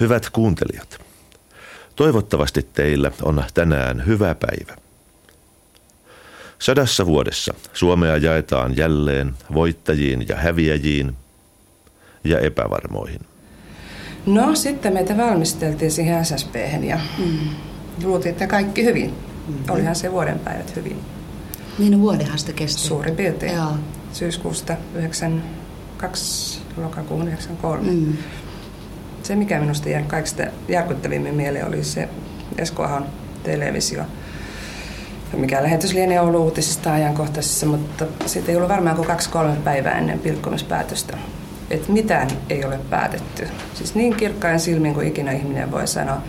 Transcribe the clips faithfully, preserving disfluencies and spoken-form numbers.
Hyvät kuuntelijat, toivottavasti teillä on tänään hyvä päivä. Sadassa vuodessa Suomea jaetaan jälleen voittajiin ja häviäjiin ja epävarmoihin. No sitten meitä valmisteltiin siihen S S P:hen ja mm. luultiin, että kaikki hyvin. Mm-hmm. Olihan se vuodenpäivät hyvin. Niin vuodenhan sitä kesti. Suurin piirtein. Jaa. Syyskuusta yhdeksänkymmentäkaksi lokakuun yhdeksänkymmentäkolme. Mm. Se mikä minusta jäänyt kaikista järkyttävimmin mieleen oli se Esko Ahon televisio. Mikä lähetys lienee ollut uutisista ajankohtaisissa, mutta siitä ei ollut varmaan kuin kaksi-kolme päivää ennen pilkkomispäätöstä. Että mitään ei ole päätetty. Siis niin kirkkain silmin kuin ikinä ihminen voi sanoa.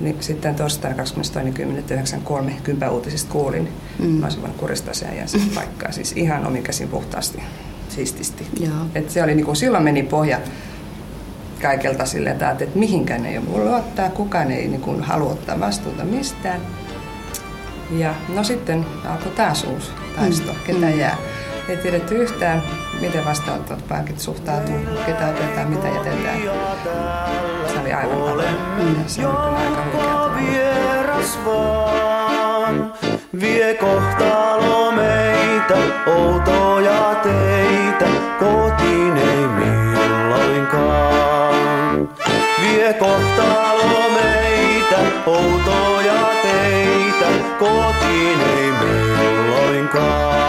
Niin sitten torstaina kahdeskymmenestoinen kymmenettä yhdeksänkymmentäkolme Kympä-uutisista kuulin. Mm. Mä olisin voinut kuristaa sen ajan sen paikkaa. Siis ihan omin käsin puhtaasti, siististi. Että se oli niin kuin silloin meni pohja kaikelta silleen, että ajattelin, että mihinkään ei ole luottaa. Kukaan ei niin kuin halua ottaa vastuuta mistään. Ja no sitten alkoi taas uusi taisto, mm. ketä jää. Ei tiedetty yhtään, miten vastaanottavat pankit suhtautuu, ketä otetaan, mitä jätetään. Se oli aivan paljon. Mm. Se oli kyllä aika huikeaa. Vie kohtalo meitä, outoja teitä, kotiin ei milloinkaan. Vie kohtalo meitä, outoja teitä, kotiin ei milloinkaan.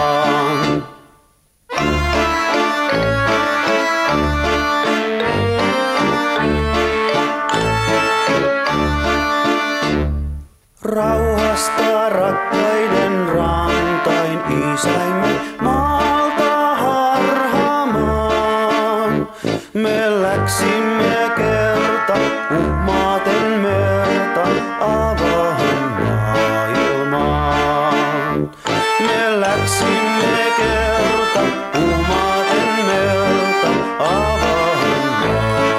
Rauhasta rakkaiden rantain isäimme maalta harhamaan. Me läksimme kerta uhmaaten merta avahan maailmaan. Me läksimme kerta uhmaaten merta avahan maailmaan.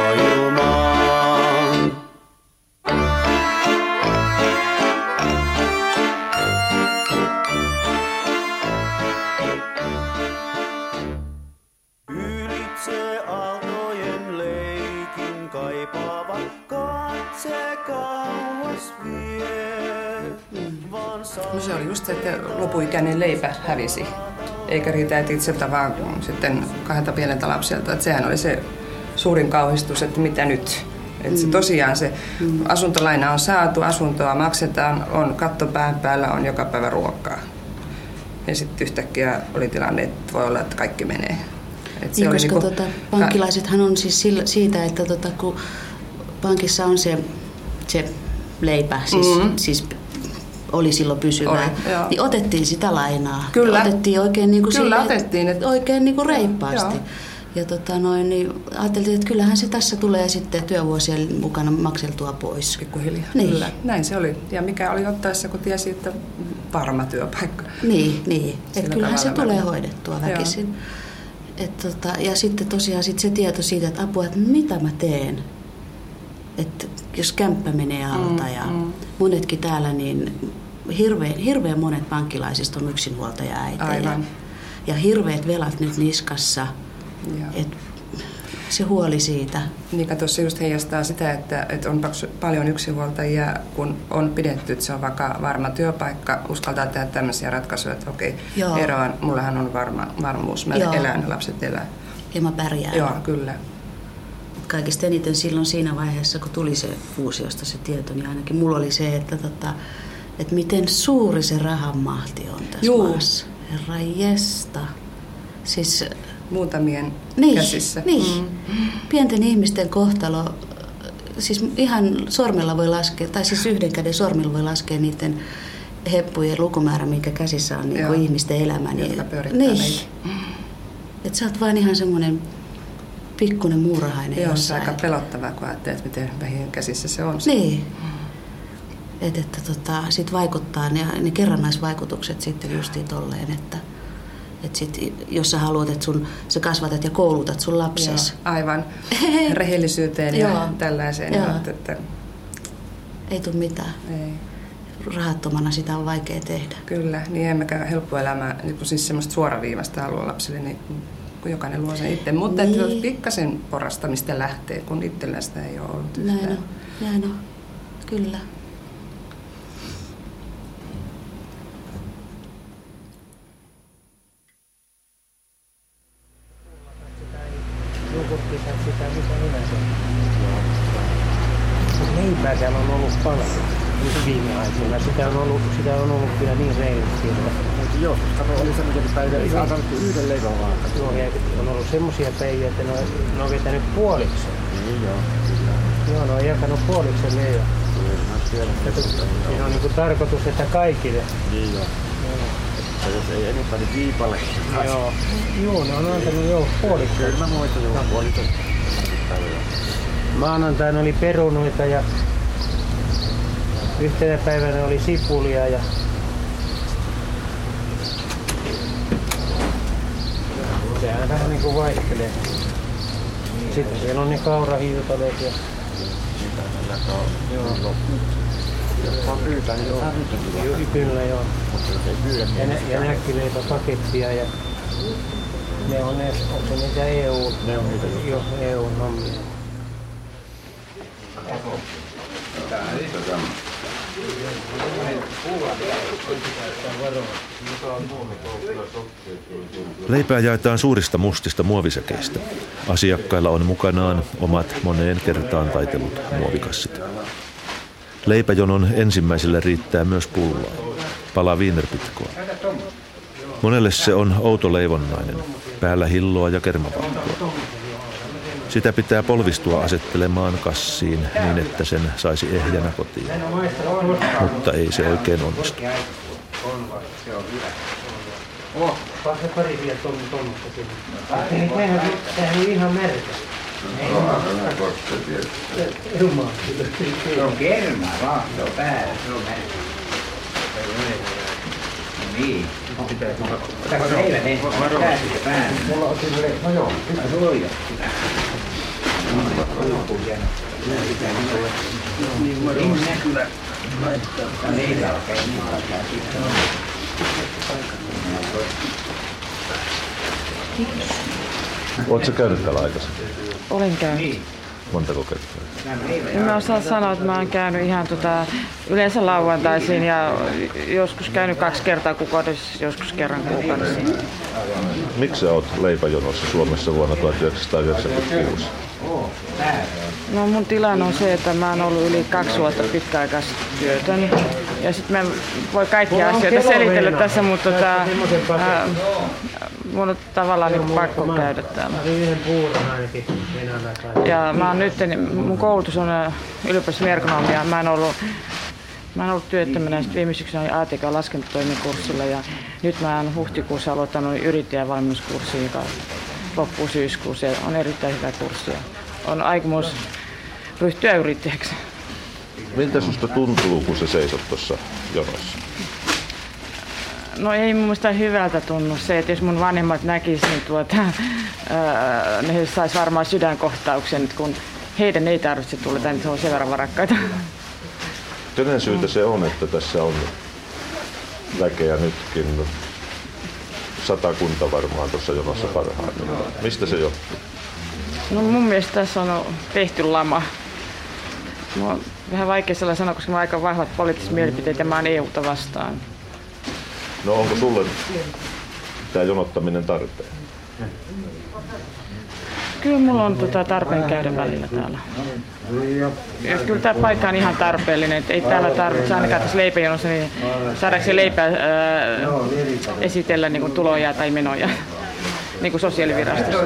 No se oli just se, että lopuikäinen leipä hävisi, eikä riitä itseltä vaan sitten kahdelta pieneltä lapselta. Että sehän oli se suurin kauhistus, että mitä nyt. Että se tosiaan se asuntolaina on saatu, asuntoa maksetaan, on katto pään päällä, on joka päivä ruokaa. Ja sitten yhtäkkiä oli tilanne, että voi olla, että kaikki menee. Että se niin, oli koska niinku... tota, pankkilaisethan on siis sillä, siitä, että tota, kun pankissa on se, se leipä, siis... Mm-hmm. siis oli silloin pysyvää, oli, niin otettiin sitä lainaa. Kyllä. Otettiin oikein, niin kuin Kyllä, siihen, otettiin, että... oikein niin kuin reippaasti. Joo. Ja tota noin, niin ajattelin, että kyllähän se tässä tulee sitten työvuosien mukana makseltua pois. Pikkuhiljaa. Niin. Kyllä. Näin se oli. Ja mikä oli ottaessa, kun tiesi, että varma työpaikka. Niin, niin. Että kyllähän se tulee hoidettua väkisin. Et tota, ja sitten tosiaan sit se tieto siitä, että apua, että mitä mä teen. Että jos kämppä menee alta mm, ja mm. monetkin täällä, niin hirveän, hirveän monet pankkilaisista on yksinhuoltaja-äitejä. Ja hirveät velat nyt niskassa. Et se huoli siitä. Niin tuossa just heijastaa sitä, että, että on paljon yksinhuoltajia, kun on pidetty, että se on vakaa, varma työpaikka. Uskaltaa tehdä tämmöisiä ratkaisuja, että okei, Joo. eroan, mullahan on varma, varmuus, mä Joo. elän, lapset elää. Ja mä pärjään. Joo, kyllä. Kaikista eniten silloin siinä vaiheessa, kun tuli se fuusiosta se tieto, niin ainakin mulla oli se, että, tota, että miten suuri se rahan mahti on tässä Juu. maassa. Herra jesta. Siis, Muutamien niin, käsissä. Niin. Mm. Pienten ihmisten kohtalo, siis ihan sormella voi laskea, tai siis yhden käden sormilla voi laskea niiden heppujen lukumäärä, minkä käsissä on niin kuin ihmisten elämä. Niin, jotka pyörittää niin. meitä. Että sä oot vaan ihan semmoinen... pikkuinen muurahainen Joo, jossain. Joo, se on aika pelottavaa, kun ajattelee, että miten vähin käsissä se on. Niin. Että, että tota, sit vaikuttaa ne, ne kerrannaisvaikutukset sitten justiin tolleen, että et sit, jos sä haluat, että sun, sä kasvatat ja koulutat sun lapsesi. Joo, aivan. Rehellisyyteen ja tällaiseen. Joo. Että, että... Ei tule mitään. Ei. Rahattomana sitä on vaikea tehdä. Kyllä, niin emmekä helppo elämä, niin kun siis semmoista suoraviivasta halua lapsille, niin kun jokainen luo sen itse. Mutta niin. Että jos pikkasen porrastamista lähtee, kun itsellä sitä ei ole ollut yhtään. Näin on, näin on. Kyllä. Leipää siellä on ollut paljon nyt viime aikoina. Sitä on ollut, sitä on ollut kyllä niin reilusti. Joo, kato, oli semmoisia päiviä, ei saanut yhden leivän vaan. Joo, ja on ollut semmoisia päiviä, että ne on, ne on vetänyt puoliksi. Niin joo, kyllä. Joo, ne on jakanut puoliksi leivän. Siinä on niin kuin tarkoitus, että kaikille. Niin joo. Ja jos ei enempää, niin viipalle. Joo, joo, ne on antanut joo puoliksi. Kyllä mä muistan joo puoliksi. Maanantaina oli perunoita ja yhtenä päivänä oli sipulia ja sehän vähän niinku vaihtelee. Sitten siellä on ne kaurahiutaleet ja... Joo. Jos vaan pyytää, niin joo. Kyllä joo. Ja, nä- ja näkkileipäpakettia ja... Ne on ne, onko se niitä E U? Ne on niitä. Joo, E U-hommia. Leipää jaetaan suurista mustista muovisäkeistä. Asiakkailla on mukanaan omat moneen kertaan taitellut muovikassit. Leipäjonon ensimmäisellä riittää myös pullaa, pala viinerpitkoa. Monelle se on outo leivonnainen, päällä hilloa ja kermavankkoa. Sitä pitää polvistua asettelemaan kassiin niin, että sen saisi ehjänä kotiin. Mutta ei se oikein onnistu. Niin. Otaanko meillä ne? Pääsykö päälle? Mulla on kyllä. No joo. Sulla on jo. Oletko sä käynyt täällä aikaisemmin? Olen käynyt. Montako kertaa? En mä osaa sanoa, että mä oon käynyt ihan tota, yleensä lauantaisiin ja joskus käynyt kaksi kertaa kuukaudessa, joskus kerran kuukaudessa. Miksi sä oot leipäjonossa Suomessa vuonna tuhatyhdeksänsataayhdeksänkymmentäkuusi? No mun tilanne on se, että mä oon ollut yli kaksi vuotta pitkäaikaistyötön. Ja sit mä voi kaikkia asioita selitellä tässä, mutta tota, äh, mun on tavallaan niin pakko käydä täällä. Ja mä oon nyt, mun koulutus on yliopistomerkonomia. Mä oon ollut, ollut työttömänä ja sit viime syksynä A T K-laskentatoimikurssilla. Ja nyt mä oon huhtikuussa aloittanut yrittäjävalmennuskurssin, joka loppuu syyskuussa. Ja on erittäin hyvä kurssi. On aikomus ryhtyä yrittäjäksi. Miltä susta tuntuu, kun sä seisot tuossa jonossa? No ei mun mielestä hyvältä tunnu se, että jos mun vanhemmat näkis, niin tuota, ää, ne sais varmaan sydänkohtauksen, kun heidän ei tarvitse tulla tänne, se on sen verran varakkaita. Kenen syytä se on, että tässä on väkeä nytkin sata kunta varmaan tuossa jonossa parhaillaan? Mistä se johtuu? No mun mielestä tässä on tehty lama. Mua on vähän vaikea sellainen sanoa, koska mä oon aika vahvat poliittiset mielipiteet ja mä oon E U:ta vastaan. No onko sulle tää jonottaminen tarpeen? Kyllä mulla on tota tarpeen käydä välillä täällä. Ja kyllä tää paikka on ihan tarpeellinen, että ei täällä tarvitse ainakaan tässä leipäjonossa niin saadaanko leipää ää, esitellä niin kuin tuloja tai menoja. Niin kuin sosiaalivirastossa.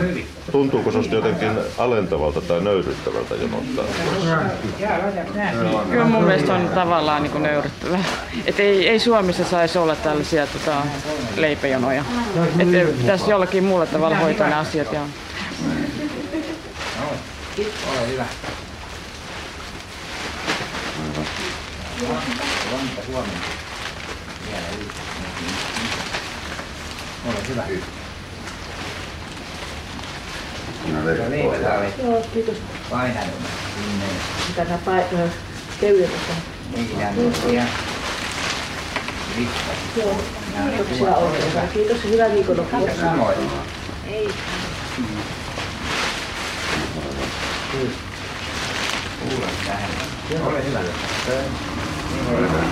Tuntuuko susta jotenkin alentavalta tai nöyryttävältä jonottaa? Kyllä mun mielestä on tavallaan niin kuin nöyryttävä. Et ei, ei Suomessa saisi olla tällaisia tota, leipäjonoja. Et pitäisi jollakin muulla tavalla hoitaa nämä asiat. Ja... Ole hyvä. No leipä täällä. Joo, kiitos. Painanut. Mitä nää painanut? Kevyydessä. Niitä nukkuja. Joo, kiitoksia oikein. Kiitos, hyvää viikonloppua. Kiitos. Samoin. Kuule tähän. Ole hyvä. Ole hyvä.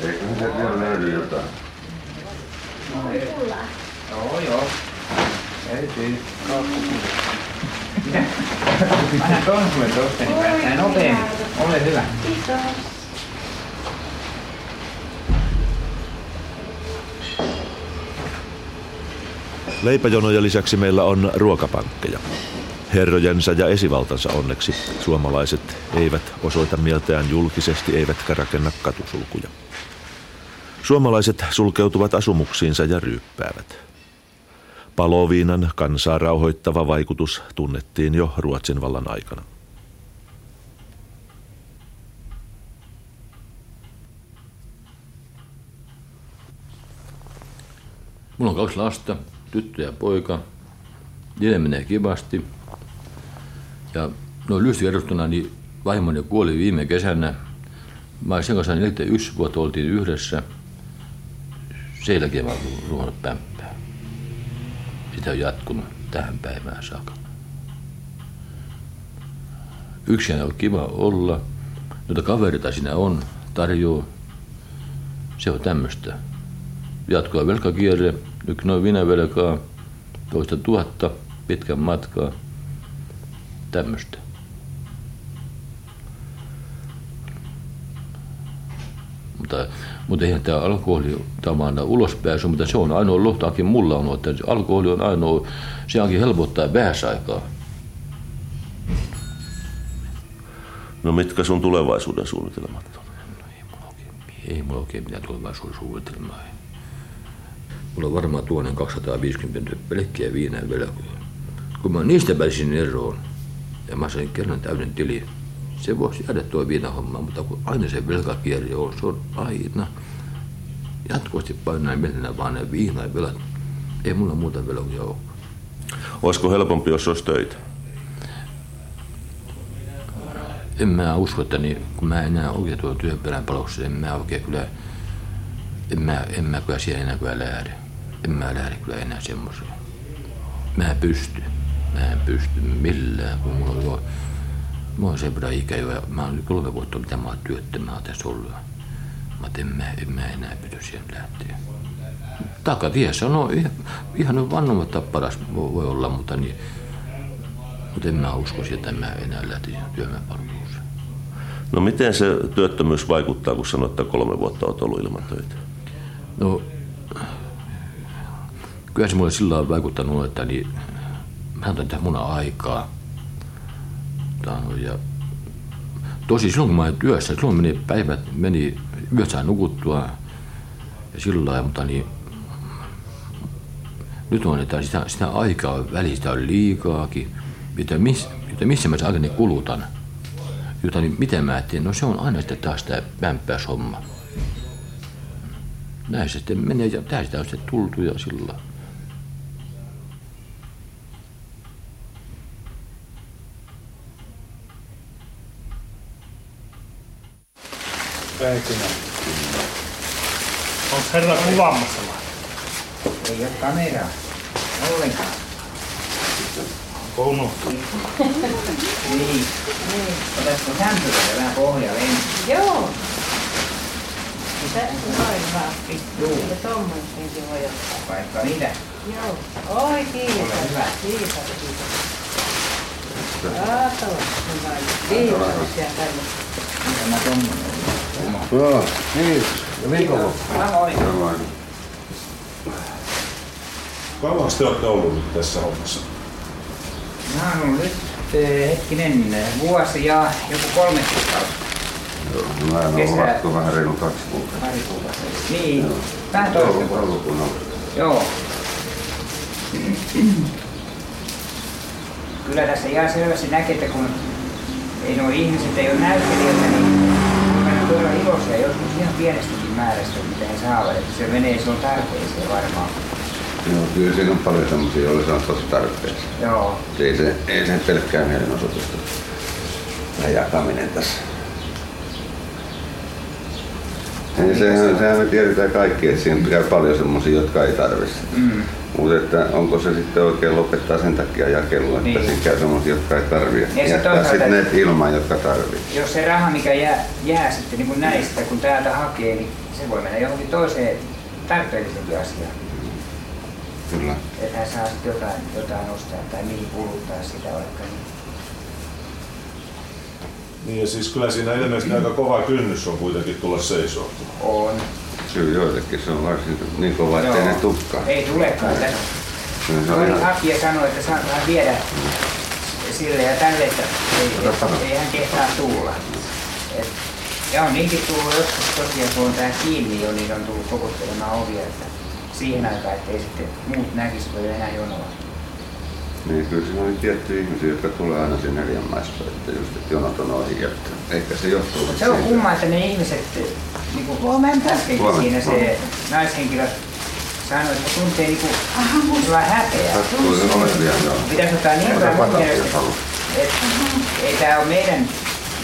Eikö se vielä löydy jotain? No ei. Joo joo. Ei siinä. Anna tuon sulle tuosta, niin päästään nopeammin. Ole hyvä. Kiitos. Leipäjonoja lisäksi meillä on ruokapankkeja. Herrojensa ja esivaltansa onneksi suomalaiset eivät osoita mieltään julkisesti eivätkä rakenna katusulkuja. Suomalaiset sulkeutuvat asumuksiinsa ja ryyppäävät. Paloviinan kansaa rauhoittava vaikutus tunnettiin jo Ruotsin vallan aikana. Mulla on kaksi lasta, tyttö ja poika. Niille menee kivasti. Ja noin lyhyesti kerrottuna, niin vaimoni kuoli viime kesänä. Mä sen kanssa neljäkymmentäyksi vuotta oltiin yhdessä. Sen jälkeen mä oon ruhannut pämppää. Sitä on jatkunut tähän päivään saakka. Yksin on kiva olla. Noita kaverita siinä on, tarjoaa. Se on tämmöistä. Jatkoa velkakierre. Nyt noin vinavelkaa. Toista tuhatta pitkän matkaa. Tämmöistä. Mutta, mutta eihän tämä alkoholi, tämä on ulospääsy, mutta se on ainoa lohtaakin mulla on, että alkoholi on ainoa, se onkin helpottaa vähäs aikaa. No mitkä sun tulevaisuuden suunnitelmat on? No ei mulla oikein, ei mulla oikein mitään tulevaisuuden suunnitelmaa. Mulla on varmaan tuonen kaksisataaviisikymmentä pelkkiä viinaa velkoja. Kun mä niistä pääsin eroon ja mä sain kerran täyden tilin, se voisi jäädä tuo viinahomma, mutta kun aina se velkakierre on, se on aina. Jatkuvasti painaa mielenä vaan ne viina ja velat. Ei mulla muuta velkoja ole. Olisiko helpompi, jos olisi töitä? En mä usko, että niin, kun mä enää oikein tuolla työn perään paloksessa, en mä oikein kyllä... En mä, en mä kyllä siellä enää kyllä lähde. En mä lähde kyllä enää semmoiseen. Mä en pysty. Mä en pysty millään, kun mulla on jo... Mä oon sen verran ikä jo ja mä oon kolme vuotta, mitä mä oon työttömänä tässä ollut. Mä en mä, en mä enää pysty siihen lähteä. Takatie sanoo, ihan vanhemmat paras voi olla, mutta niin... Mutta en mä usko siihen, että mä enää lähtisin työmänpalvelukseen. No miten se työttömyys vaikuttaa, kun sanoit, että kolme vuotta oot ollut ilman töitä? No, kyllä se mulle sillä on vaikuttanut, että niin, mä antoin tähän mun aikaa. Ja tosi silloin kun mä olin työssä, silloin meni päivät, meni yöt saa nukuttua ja sillä lailla, mutta niin, nyt on, että sitä, sitä aikaa välistä on liikaakin, että, mis, että missä mä sen aikani kulutan, jota niin miten mä teen, no se on aina sitten taas tää pämppäs homma. Näin se sitten menee ja tää sitä on sitten tultu ja sillä lailla. Päikynä. Onks herra kuvaamassa vai? Ei oo kameraa. Ollenkaan. Onko unohtunut? Niin. Otatko sämpylöitä vähän pohjalle ensin? Joo. Mitä? Noin vaan. Juu. Ja tommoisenkin voi ottaa. Vaikka mitä? Joo. Oi kiitos. Ole hyvä. Kiitos, kiitos. Kato. Kiitos. Mitä mä tommoinen? Joo, kiitos. Ja viikonloppu. Moi. Moi. Kauanko te olette ollut nyt tässä hommassa? Mä oon nyt hetkinen vuosi ja joku kolmekymmentä kautta. Joo, mä en ole ollut vähän reilu kaksi kuukautta. Pari kuukautta. Niin, vähän toista kuukautta. Joo. Kyllä tässä ihan selvästi näkee, että kun ei nuo ihmiset ei ole näyttelijöitä, niin on iloisia joskus ihan pienestäkin määrästä, mitä he saavat. Se menee, se on tarpeeseen varmaan. Joo, kyllä siinä on paljon semmoisia, joilla se on tosi tarpeeseen. Joo. Ei se, ei se pelkkää mielenosoitusta. tämä jakaminen tässä. Ei, sehän, sehän me tiedetään kaikki, että siinä pitää paljon semmoisia, jotka ei tarvitse. Mm. Mutta onko se sitten oikein lopettaa sen takia jakelua, että niin. Siinä käy semmoisia, jotka ei tarvitse. Ja jättää sitten ne ilman, jotka tarvitse. Jos se raha, mikä jää, jää sitten niin kuin näistä, kun täältä hakee, niin se voi mennä johonkin toiseen tarpeellisempi asiaan. Kyllä. Että hän saa sitten jotain, jotain ostaa tai mihin kuluttaa sitä vaikka. Niin ja siis kyllä siinä ilmeisesti aika kova kynnys on kuitenkin tulla seisoo. On. Kyllä joillekin se on varsin niin kova, ettei ne tukkaan. Ei tulekaan. Toinen hakija sanoi, että saat vähän viedä sille ja tälle, että ei, ei hän kehtaa tulla. Et, ja on niinkin tullut joskus tosiaan, kun on tää kiinni jo, niin on tullut kokottelemaan ovia. Että siihen aikaan, ettei sitten muut näkisi, kun ei enää jonoa. Niin, kyllä siinä oli tiettyjä ihmisiä, jotka tulee aina sen neljän maista, että just että jonot on ohi, että eikä se johtuu. Se on kumma, että ne ihmiset, niin kuin huomenta siinä se naishenkilö sanoi, että tuntee niin kuin sulla häpeää. Pitäisi ottaa niin paljon mielestä, että ei tää ole meidän,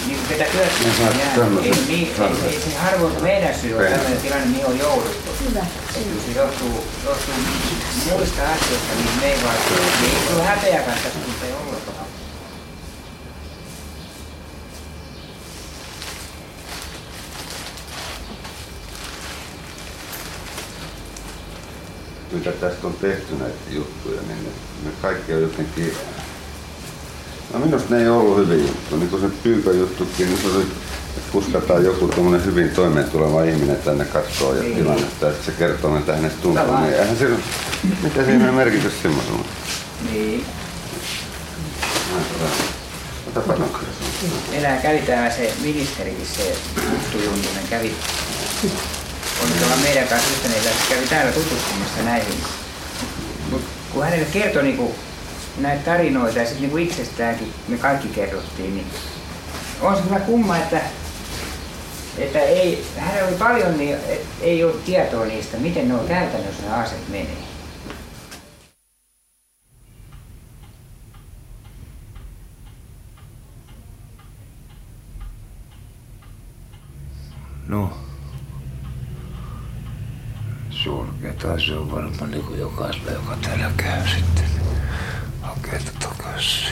niin kuin ketä työskennellä jää, ei, ei, ei, ei se harvoin meidän syy ole tämmöinen tilanne, mihin on jouduttu. Kyllä se johtuu, johtuu muista asioista, niin me ei vaan ole häpeäkään tässä, mutta ei ollenkaan. Mitä tästä on tehty näitä juttuja, niin ne, ne kaikki on jotenkin... No minusta ne ei ollut hyviä juttuja. Niin kuin se Pyykän juttukin, niin se oli, että kuskataan joku tommonen hyvin toimeen tuleva ihminen tänne katsoo ja tilannetta, että se kertoo, mitä hänestä tuntuu. Niin eihän siinä, mitä siinä on merkitys semmoisella? Niin. Otapa nokkaan. Enää kävi täällä se ministerikin, se tuttu Juntunen kävi. On tuolla meidän kanssa yhteneitä, että kävi täällä tutustumassa näihin. Mut kun hänelle kertoi niinku näitä tarinoita ja sitten niinku itsestäänkin me kaikki kerrottiin, niin on se kyllä kumma, että, että ei, hänellä oli paljon, niin ei ollut tietoa niistä, miten ne on käytännössä nämä asiat menee. No, surkeeta se on varmaan niin kuin jokaisella, joka täällä käy sitten. Hakee tätä takaisin.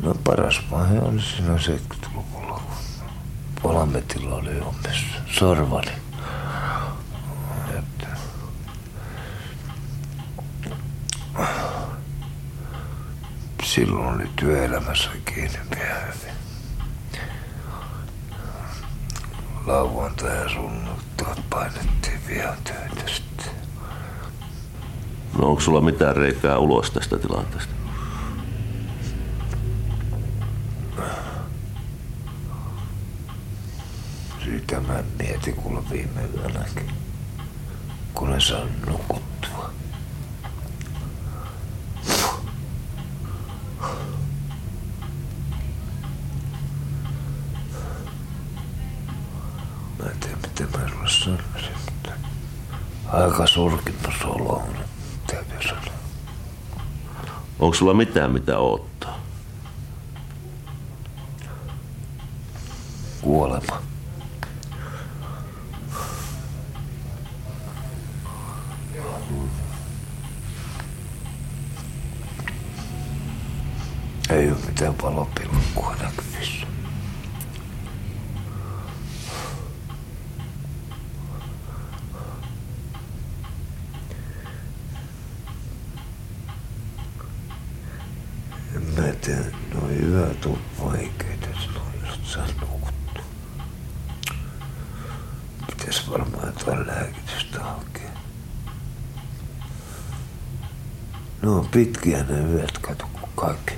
No paras vaihe oli siinä seitsemänkymmentäluvulla, kun Palametilla oli hommissa Sorvari. Että silloin oli työelämässä kiinnipiä hyvin. Lauantai ja sunnuntai painettiin vielä töitä sitten. No onko sulla mitään reikää ulos tästä tilanteesta? Sitä mä mietin kuule viime yönäkin, kun en saanut nukuttua. Mä en tiedä miten mä sulle sanoisin, mutta aika surkimus olo on, täytyy sanoa. Onko sulla mitään mitä odottaa? Kuolema. Ei oo mitään valopilkkua näkyvissä. En mä tiedä, noi yöt on vaikeita, silloin just saa nukuttua. Pitäis varmaan jotain lääkitystä hakea. Ne on pitkiä ne yöt, kato kun kaikki.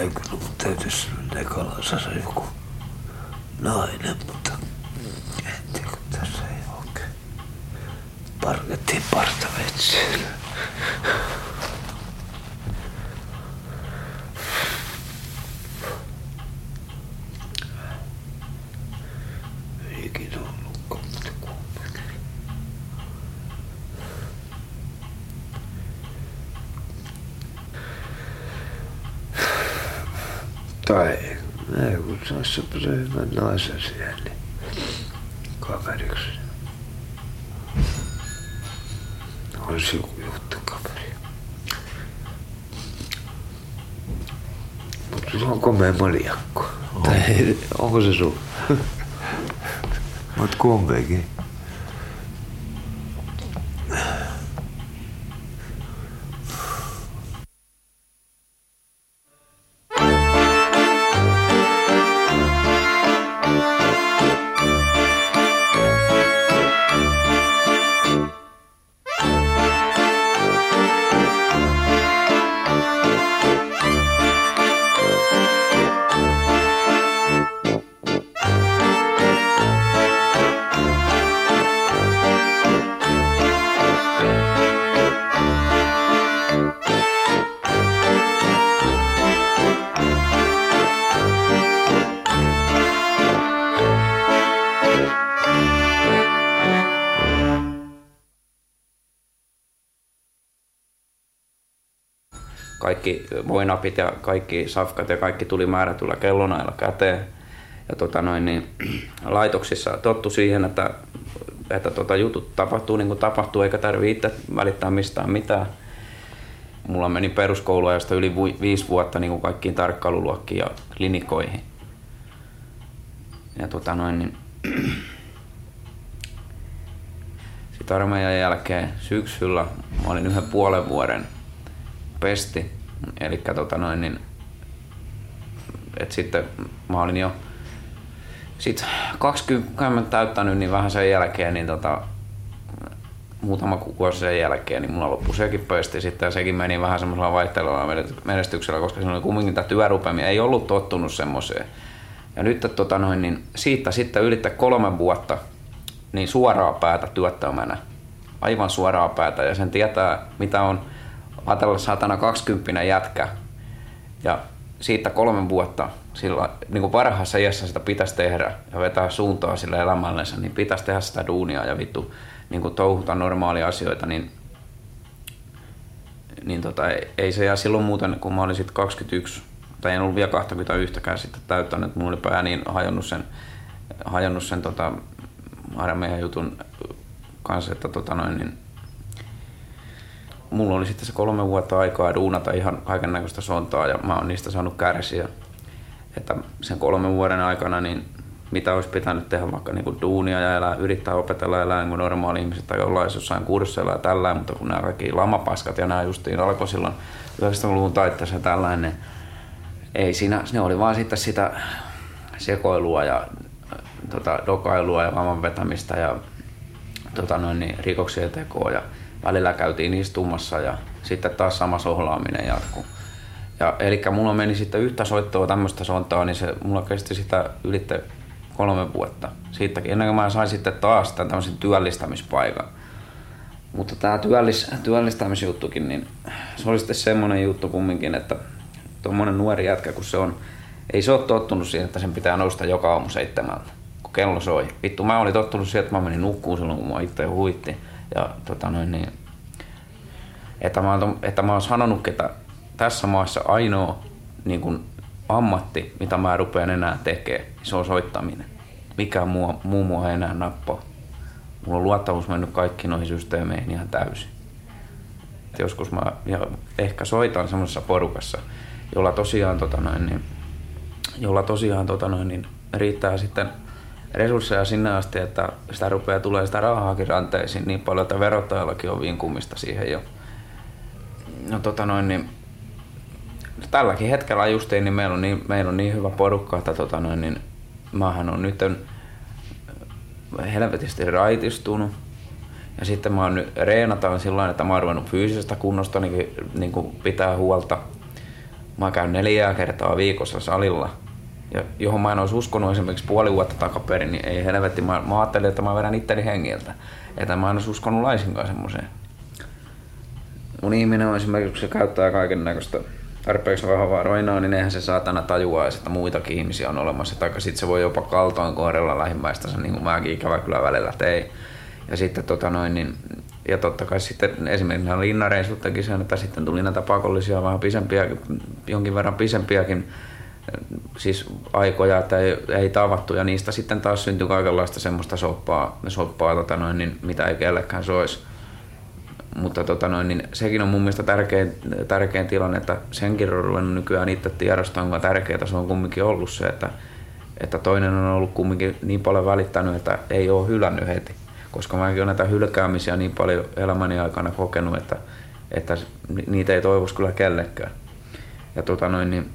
Eikö no, mun täytyy sanoa Nekalansa se joku nainen, mutta en tiedä, kun tässä ei oikein. Parkettiin parta vetsiin. Ikinä ollutkaan, mutta kumminkin. Tai ei, mutta se olisi semmoisen hyvän naisen siellä, niin kaveriksi. Olisi joku juttu kaveri. Mutta sulla on komea maniakko. On. Tai onko se sun? Oot kompeakin. Kaikki voinapit ja kaikki safkat ja kaikki tuli määrätyllä kellonailla käteen. Ja tota noin, niin, laitoksissa tottu siihen, että, että tota jutut tapahtuu niin kuin tapahtuu, eikä tarvitse itse välittää mistään mitään. Mulla meni peruskouluajasta yli viisi vuotta niin kuin kaikkiin tarkkailuluokkiin ja klinikoihin. Ja tota noin, niin, sitten armeijan jälkeen syksyllä mä olin yhden puolen vuoden pesti. Elikkä tota noin niin, et sitten mä olin jo sit kaksikymmentä täyttänyt, niin vähän sen jälkeen, niin tota muutama kuukausi sen jälkeen, niin mulla loppui sekin pesti sitten ja sekin meni vähän semmoisella vaihtelevalla menestyksellä, koska se oli kumminkin tää työrupemia, ei ollut tottunut semmoiseen. Ja nyt tota noin niin siitä sitten ylittää kolme vuotta niin suoraa päätä työttömänä. Aivan suoraa päätä ja sen tietää mitä on ajatella saatana kaksikymppinen jätkä ja siitä kolmen vuotta sillä, niin kuin parhaassa iässä sitä pitäisi tehdä ja vetää suuntaa sillä elämällensä, niin pitäisi tehdä sitä duunia ja vittu niin kuin touhuta normaalia asioita, niin, niin tota, ei, ei se jää silloin muuten, kun mä olin sitten kaksikymmentäyksi, tai en ollut vielä kaksikymmentäyhtäkään sitten täyttänyt, että mulla oli pää niin hajonnut sen, hajonnut sen tota, armeijan jutun kanssa, että tota noin niin mulla oli sitten se kolme vuotta aikaa duunata ihan kaiken näköistä sontaa ja mä oon niistä saanut kärsiä. Että sen kolmen vuoden aikana niin mitä olisi pitänyt tehdä vaikka niinku duunia ja elää, yrittää opetella elää niin kuin normaali ihmiset tai jollain jossain kursseilla ja tällainen, mutta kun nämä kaikki lamapaskat ja nämä justiin alkoi silloin yhdeksänkymmentäluvun taitteessa tällainen, niin ei siinä, ne oli vaan sitten sitä sekoilua ja tota, dokailua ja laman vetämistä ja tota noin, niin, rikoksien tekoa ja välillä käytiin istumassa ja sitten taas sama sohlaaminen jatkuu. Ja elikkä mulla meni sitten yhtä soittoa tämmöistä sontaa, niin se mulla kesti sitä ylitte kolme vuotta. Siitäkin ennen kuin mä sain sitten taas tämän tämmöisen työllistämispaikan. Mutta tää työllis, työllistämisjuttukin, niin se oli sitten semmonen juttu kumminkin, että tommonen nuori jätkä kun se on, ei se ole tottunut siihen, että sen pitää nousta joka aamu seitsemältä, kun kello soi. Vittu mä olin tottunut siihen, että mä menin nukkuun silloin kun mä itse huitti. Ja, tota noin, niin, että, mä oon, että mä oon sanonut, että tässä maassa ainoa niin kun ammatti, mitä mä rupean enää tekemään, se on soittaminen. Mikään muu, muu mua ei enää nappaa. Mulla on luottamus mennyt kaikkiin noihin systeemeihin ihan täysin. Et joskus mä ehkä soitan semmoisessa porukassa, jolla tosiaan, tota noin, niin, jolla tosiaan tota noin, niin, riittää sitten resursseja sinne asti, että sitä rupeaa tulee sitä rahaakin ranteisiin niin paljon, että verottajallakin on vinkumista siihen jo. No tota noin, niin tälläkin hetkellä justiin niin meillä on niin, meillä on niin hyvä porukka, että tota noin, niin mähän on nyt helvetisti raitistunut. Ja sitten mä oon nyt, reenataan sillä tavalla, että mä oon ruvennut fyysisestä kunnosta niin, niin kuin pitää huolta. Mä käyn neljää kertaa viikossa salilla. Ja johon mä en olisi uskonut esimerkiksi puoli vuotta takaperin, niin ei helvetti, mä, mä ajattelin, että mä vedän itteni hengiltä. Että mä en olisi uskonut laisinkaan semmoseen. Mun ihminen on esimerkiksi, kun se käyttää kaiken näköistä tarpeeksi rahaa roinaa, niin eihän se saatana tajua, että muitakin ihmisiä on olemassa. Tai sit se voi jopa kaltoin kohdella lähimmäistänsä, niin kuin mäkin ikävä kyllä välillä tein. Ja sitten tota noin, niin, ja totta kai sitten esimerkiksi linnareissut teki sen, että sitten tuli näitä pakollisia vähän pisempiäkin, jonkin verran pisempiäkin siis aikoja tai ei tavattu, ja niistä sitten taas syntyi kaikenlaista semmoista soppaa, soppaa tota noin, niin mitä ei kellekään soisi. Mutta tota noin, niin sekin on mun mielestä tärkein, tärkein tilanne, että senkin on ruvennut nykyään itse tiedostamaan, kuinka tärkeää se on kumminkin ollut se, että, että toinen on ollut kumminkin niin paljon välittänyt, että ei ole hylännyt heti. Koska mäkin olen näitä hylkäämisiä niin paljon elämäni aikana kokenut, että, että niitä ei toivoisi kyllä kellekään. Ja tota noin, niin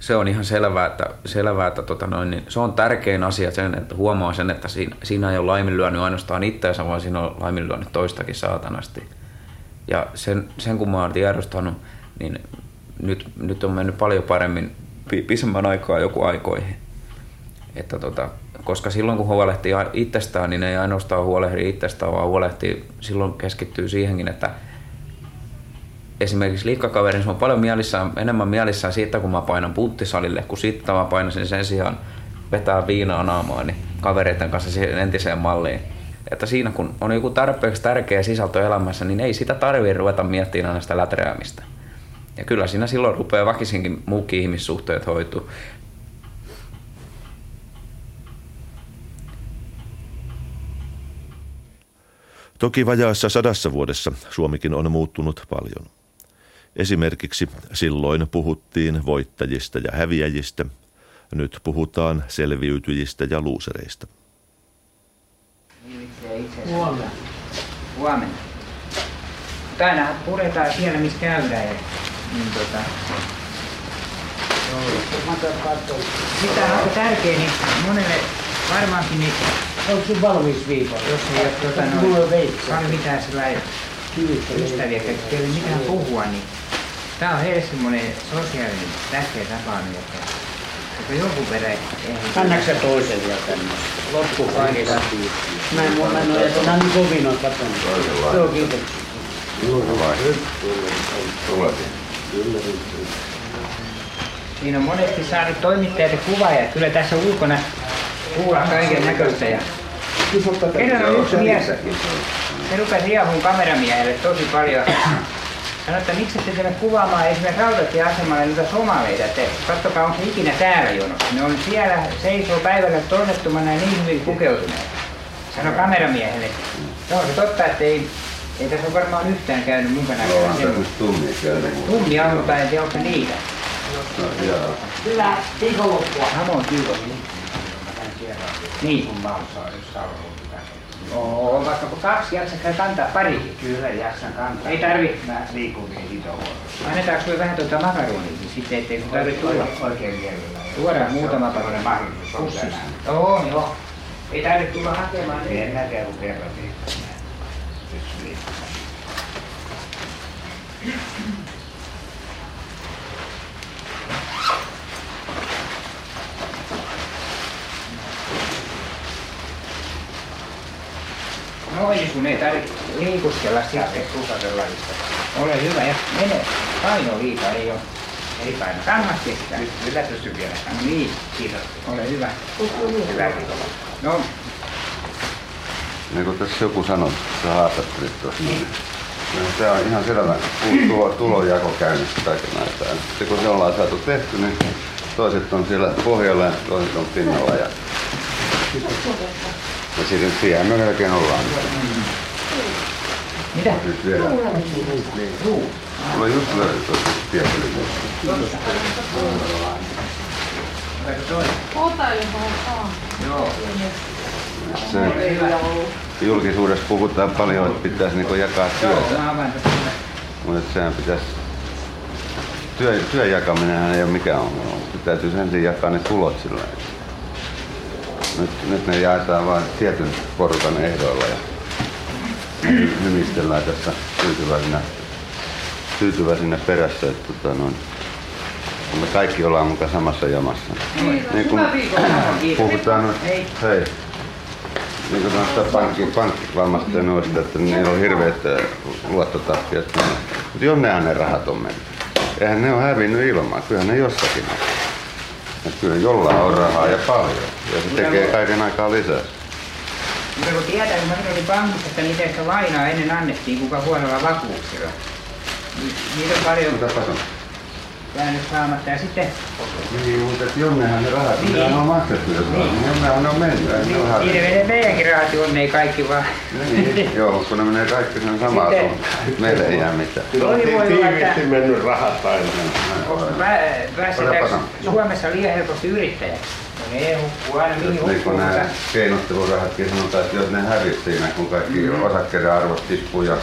se on ihan selvää, että, selvää, että tota noin, niin se on tärkein asia sen, että huomaa sen, että siinä, siinä ei ole laiminlyönyt ainoastaan itseänsä, vaan siinä on laiminlyönyt toistakin saatanasti. Ja sen, sen kun mä oon tiedostanut, niin nyt, nyt on mennyt paljon paremmin pisemmän aikaa joku aikoihin. Että tota, koska silloin kun huolehtii itsestään, niin ei ainoastaan huolehdi itsestään, vaan huolehtii, silloin keskittyy siihenkin, että esimerkiksi liikkakaverin se on paljon mielissään, enemmän mielissään siitä, kun mä painan punttisalille, kun siitä mä painasin sen sijaan vetää viinaa naamaan niin kavereiden kanssa siihen entiseen malliin. Että siinä kun on joku tarpeeksi tärkeä sisältö elämässä, niin ei sitä tarvitse ruveta miettimään aina sitä lätreämistä. Ja kyllä siinä silloin rupeaa väkisinkin muukin ihmissuhteet hoituu. Toki vajaassa sadassa vuodessa Suomikin on muuttunut paljon. Esimerkiksi silloin puhuttiin voittajista ja häviäjistä, nyt puhutaan selviytyjistä ja luusereista. Huomenna. Huomenna. Tänään puretaan siellä, missä käydään. Ja, niin tota. Mitä on tärkeää, niin monelle varmaankin niin. Onko sun valmis viiva? Jos ei ole tuota noin paljon mitään sellainen ystäviä, että ei mitään puhua, niin tää on heille semmonen sosiaalinen tärkeä tapaaminen, joka jonkun verran ehdotus. Kannatko sä toisen vielä tämmöistä? Loppukaikista. Mä en ole enää niin kovin on katsonut. Joo, kiitoksia. Tuletin. Siinä on monesti saanut toimittajat ja kuvaajat. Kyllä tässä ulkona kuullaan kaiken näköistä. Kerran on yksi mies. Se rupesi riehuun kameramiehelle tosi paljon. Sanoi, että miksi ette teille kuvaamaan esimerkiksi rautatieasemalle noita somaleita. Että katsokaa, onko se ikinä täällä jonossa. Ne on siellä, seisoo päivällä tonnettomana ja niin hyvin pukeutuneet. Sanoi kameramiehelle. No se totta, että ei, ei tässä ole varmaan yhtään käynyt mukana. No on tämmöistä tummia käynyt. Tummia on, mutta en tiedä, onko se niitä. No joo. Kyllä, viikonloppua. Samoin viikonloppua. Niin. Kun malsaa, jos salvuu pitää. Oo, vaikka kun kaksi jaksaa kantaa parikin. Kyllä jaksan kantaa. Ei tarvi. Mä liikun niin hitovuorossa. Annetaanko sulle vähän tuota makaronia, niin sitten ettei sun tarvitse tulla. Oikein mielellä. Tuodaan muutama päivänä mahdollisuus pussissa. Joo, joo. Ei tarvitse tulla hakemaan. Ei enää käy kerran viikossa. Yksi viikko. Noin, kun ei tarvitse liikuskella sitten kusarella lajista. Ole hyvä ja mene. Paino liikaa ei ole. Ei paino. Kannas kestää. Nyt ylätysty vielä. No niin, kiitos. Ole hyvä. Hyvä. No. Niin kuin tässä joku sanoi, sä haastattelit tuossa. Niin. Tämä on ihan sellainen tulonjako käynnissä kaiken aikaa. Sitten kun se ollaan saatu tehty, niin toiset on siellä pohjalla ja toiset on pinnalla. Ja Ja sitten siihen me melkein ollaan. Mitä? Mulla just löytyy tuossa tietoinen. Ota johon saa. Joo. Se julkisuudessa puhutaan paljon, että pitäisi niinku jakaa työtä. Mutta sehän pitäisi... Työ, työn jakaminenhän ei ole mikään ongelma. Täytyy ensin jakaa ne tulot sillä lailla. Nyt, nyt ne jaetaan vain tietyn porukan ehdoilla ja hymistellään tässä tyytyväisinä, tyytyväisinä perässä, että tota noin, me kaikki ollaan mukaan samassa jamassa. Kiitos, niin kun puhutaan nyt, hei, niin kuin sanotaan pankkiklamasta ja noista, että niillä on hirveät luottotappiot, mutta jonnehan ne rahat on mennyt. Eihän ne ole hävinnyt ilmaan, kyllähän ne jossakin on. Että kyllä jollain on rahaa ja paljon, ja se tekee kaiken aikaa lisää. Mutta kun tietää, kun mä olin pankissa, että miten sitä lainaa ennen annettiin, kuka huonolla vakuuksilla. Niitä on paljon... Mitä jäänyt saamatta ja sitten... Niin, mutta jonnehan ne rahat, niin. Mitä on maksettu jotain, niin jonnehan ne on mennyt. Niiden menee meidänkin rahat jonnei kaikki vaan. Niin, joo, kun ne menee kaikki sen samaan suuntaan. Meillä ei jää mitään. Tiiviisti mennyt rahat aina. Päästetäänkö Suomessa liian helposti yrittäjäksi? Ne hukkuu aina mihin hukkuun. Niin kun nämä keinottelurahatkin sanotaan, että jos ne hävisi siinä, kun kaikki osakkeiden arvot tippuu ja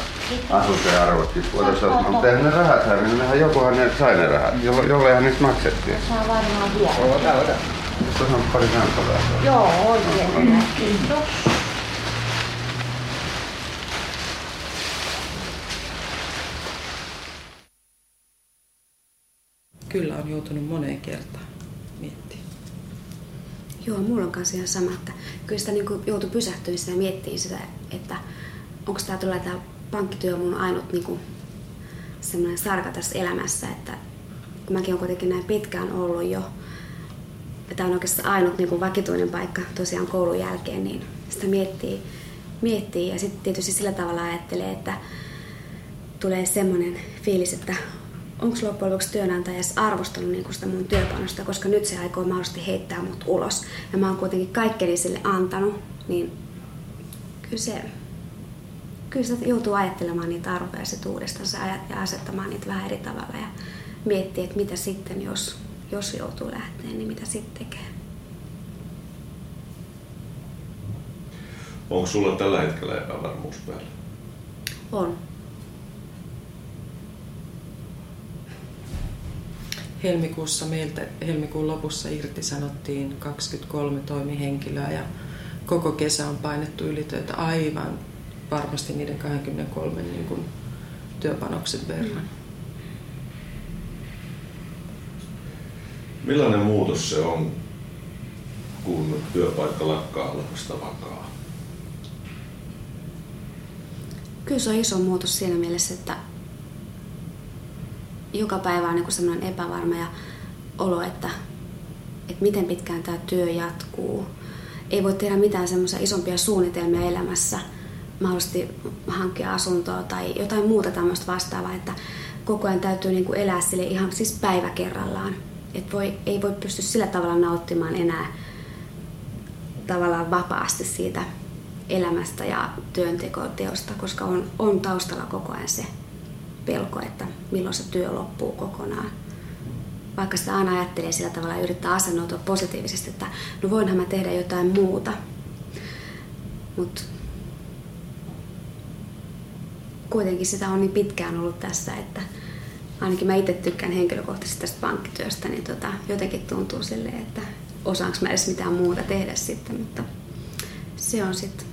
asuntojen arvot tippuu. Mutta eihän ne rahat hävinnyt, nehän jokuhan ne sai ne rahat, jolleihan niistä maksettiin. Saa varmaan vielä. Ota, ota. Tuossa on pari kansalaa. Joo, oikein. Kiitos. Kyllä on joutunut moneen kertaan miettimään. Joo, mulla on kanssa ihan sama, että kyllä sitä niin joutui pysähtyä ja miettimään sitä, että onko tämä tulee tämä pankkityö mun ainut niin semmoinen sarka tässä elämässä, että kun mäkin olen kuitenkin näin pitkään ollut jo, ja tämä on oikeastaan ainut niin vakituinen paikka tosiaan koulun jälkeen, niin sitä miettii, miettii ja sitten tietysti sillä tavalla ajattelee, että tulee semmoinen fiilis, että onko loppujen lopuksi työnantaja edes arvostanut niin sitä mun työpanosta, koska nyt se aikoo mahdollisesti heittää mut ulos. Ja mä oon kuitenkin kaikkeni sille antanut, niin kyllä se, kyllä se joutuu ajattelemaan niitä arvoja sit uudestaan ja asettamaan niitä vähän eri tavalla ja miettii, että mitä sitten, jos, jos joutuu lähteen, niin mitä sitten tekee. Onko sulla tällä hetkellä epävarmuus päällä? On. Helmikuussa meiltä helmikuun lopussa irtisanottiin kaksikymmentäkolme toimihenkilöä ja koko kesä on painettu ylitöitä aivan varmasti niiden kaksikymmentäkolme niin kuin, työpanoksen verran. Millainen muutos se on, kun työpaikka lakkaa olemasta vakaa? Kyllä se on iso muutos siinä mielessä, että joka päivä on niin semmoinen epävarma ja olo, että, että miten pitkään tämä työ jatkuu. Ei voi tehdä mitään semmoisia isompia suunnitelmia elämässä, mahdollisesti hankkia asuntoa tai jotain muuta tämmöistä vastaavaa, että koko ajan täytyy niin kuin elää sille ihan siis päivä kerrallaan. Et voi, ei voi pysty sillä tavalla nauttimaan enää tavallaan vapaasti siitä elämästä ja työntekoteosta, koska on, on taustalla koko ajan se pelko, että milloin se työ loppuu kokonaan. Vaikka sitä aina ajattelee sillä tavalla ja yrittää asennoitua positiivisesti, että no voinhan mä tehdä jotain muuta. Mut kuitenkin sitä on niin pitkään ollut tässä, että ainakin mä itse tykkään henkilökohtaisesti tästä pankkityöstä, niin tota, jotenkin tuntuu silleen, että osaanko mä edes mitään muuta tehdä sitten, mutta se on sitten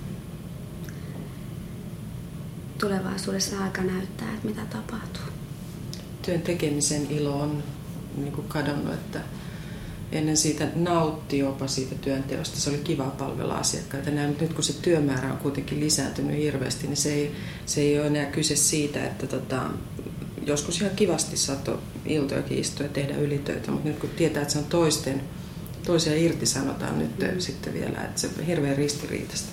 tulevaisuudessa aika näyttää, että mitä tapahtuu. Työn tekemisen ilo on niin kuin kadonnut, että ennen siitä nautti jopa siitä työnteosta. Se oli kiva palvella asiakkaita. Nyt kun se työmäärä on kuitenkin lisääntynyt hirveästi, niin se ei, se ei ole enää kyse siitä, että tota, joskus ihan kivasti saattoi iltojakin istua ja tehdä ylitöitä, mutta nyt kun tietää, että se on toisten, toisia irtisanotaan nyt mm. sitten vielä, että se on hirveän ristiriitaista.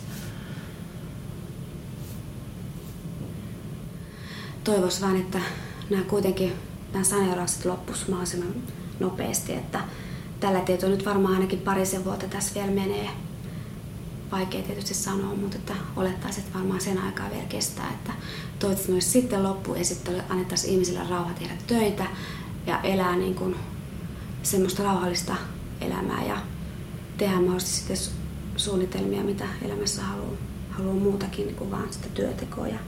Toivoisi vaan, että nämä kuitenkin nämä saneeraukset loppuisivat mahdollisimman nopeasti, että tällä tietoa nyt varmaan ainakin parisen vuotta tässä vielä menee. Vaikea tietysti sanoa, mutta että olettaisiin, että varmaan sen aikaa vielä kestää, että toivottavasti myös sitten loppuun ja sitten annettaisiin ihmisille rauha tehdä töitä ja elää niin kuin semmoista rauhallista elämää ja tehdä mahdollisesti sitten suunnitelmia, mitä elämässä haluaa, haluaa muutakin kuin vaan sitä työtekoa ja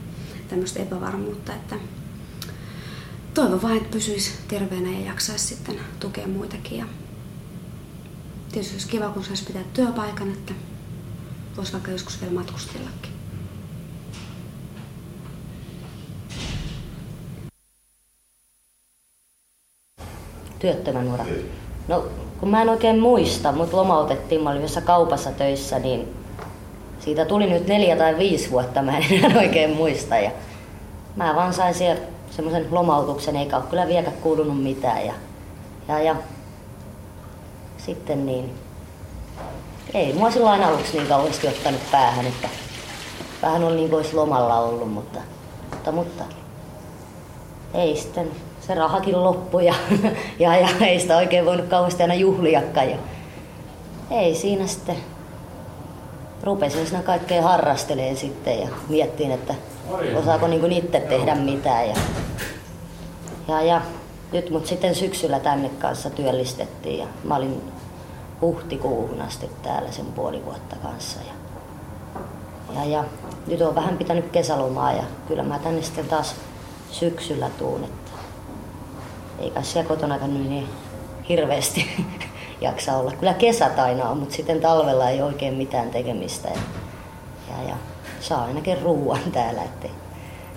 tämmöistä epävarmuutta, että toivon vaan, että pysyisi terveenä ja jaksaisi sitten tukea muitakin. Ja tietysti olisi kiva, kun saisi pitää työpaikan, että voisi vaikka joskus vielä matkustellakin. Työttömän ura. No, kun mä en oikein muista, mut lomautettiin, mä olin jossain kaupassa töissä, niin siitä tuli nyt neljä tai viisi vuotta, mä en enää oikein muista. Ja mä vaan sain siellä semmoisen lomautuksen, eikä ole kyllä vieläkään kuulunut mitään. Ja, ja, ja sitten niin, ei mua silloin aluksi niin kauheasti ottanut päähän, että vähän on niin kuin olisi lomalla ollut, mutta, mutta, mutta ei sitten, se rahakin loppui ja, ja, ja ei sitä oikein voinut kauheasti aina juhliakaan. Ja ei siinä sitten, rupesin siinä kaikkea harrasteleen sitten ja miettiin, että osaako niinku itse tehdä mitään. Ja, ja, ja nyt mut sitten syksyllä tänne kanssa työllistettiin ja mä olin huhtikuuhun asti täällä sen puoli vuotta kanssa. Ja, ja, ja nyt on vähän pitänyt kesälomaa ja kyllä mä tänne sitten taas syksyllä tuun, että eikä siellä kotonakaan nyt niin hirveästi jaksa olla. Kyllä kesät aina on, mutta sitten talvella ei oikein mitään tekemistä. Ja, ja, ja saa ainakin ruuan täällä. Ettei.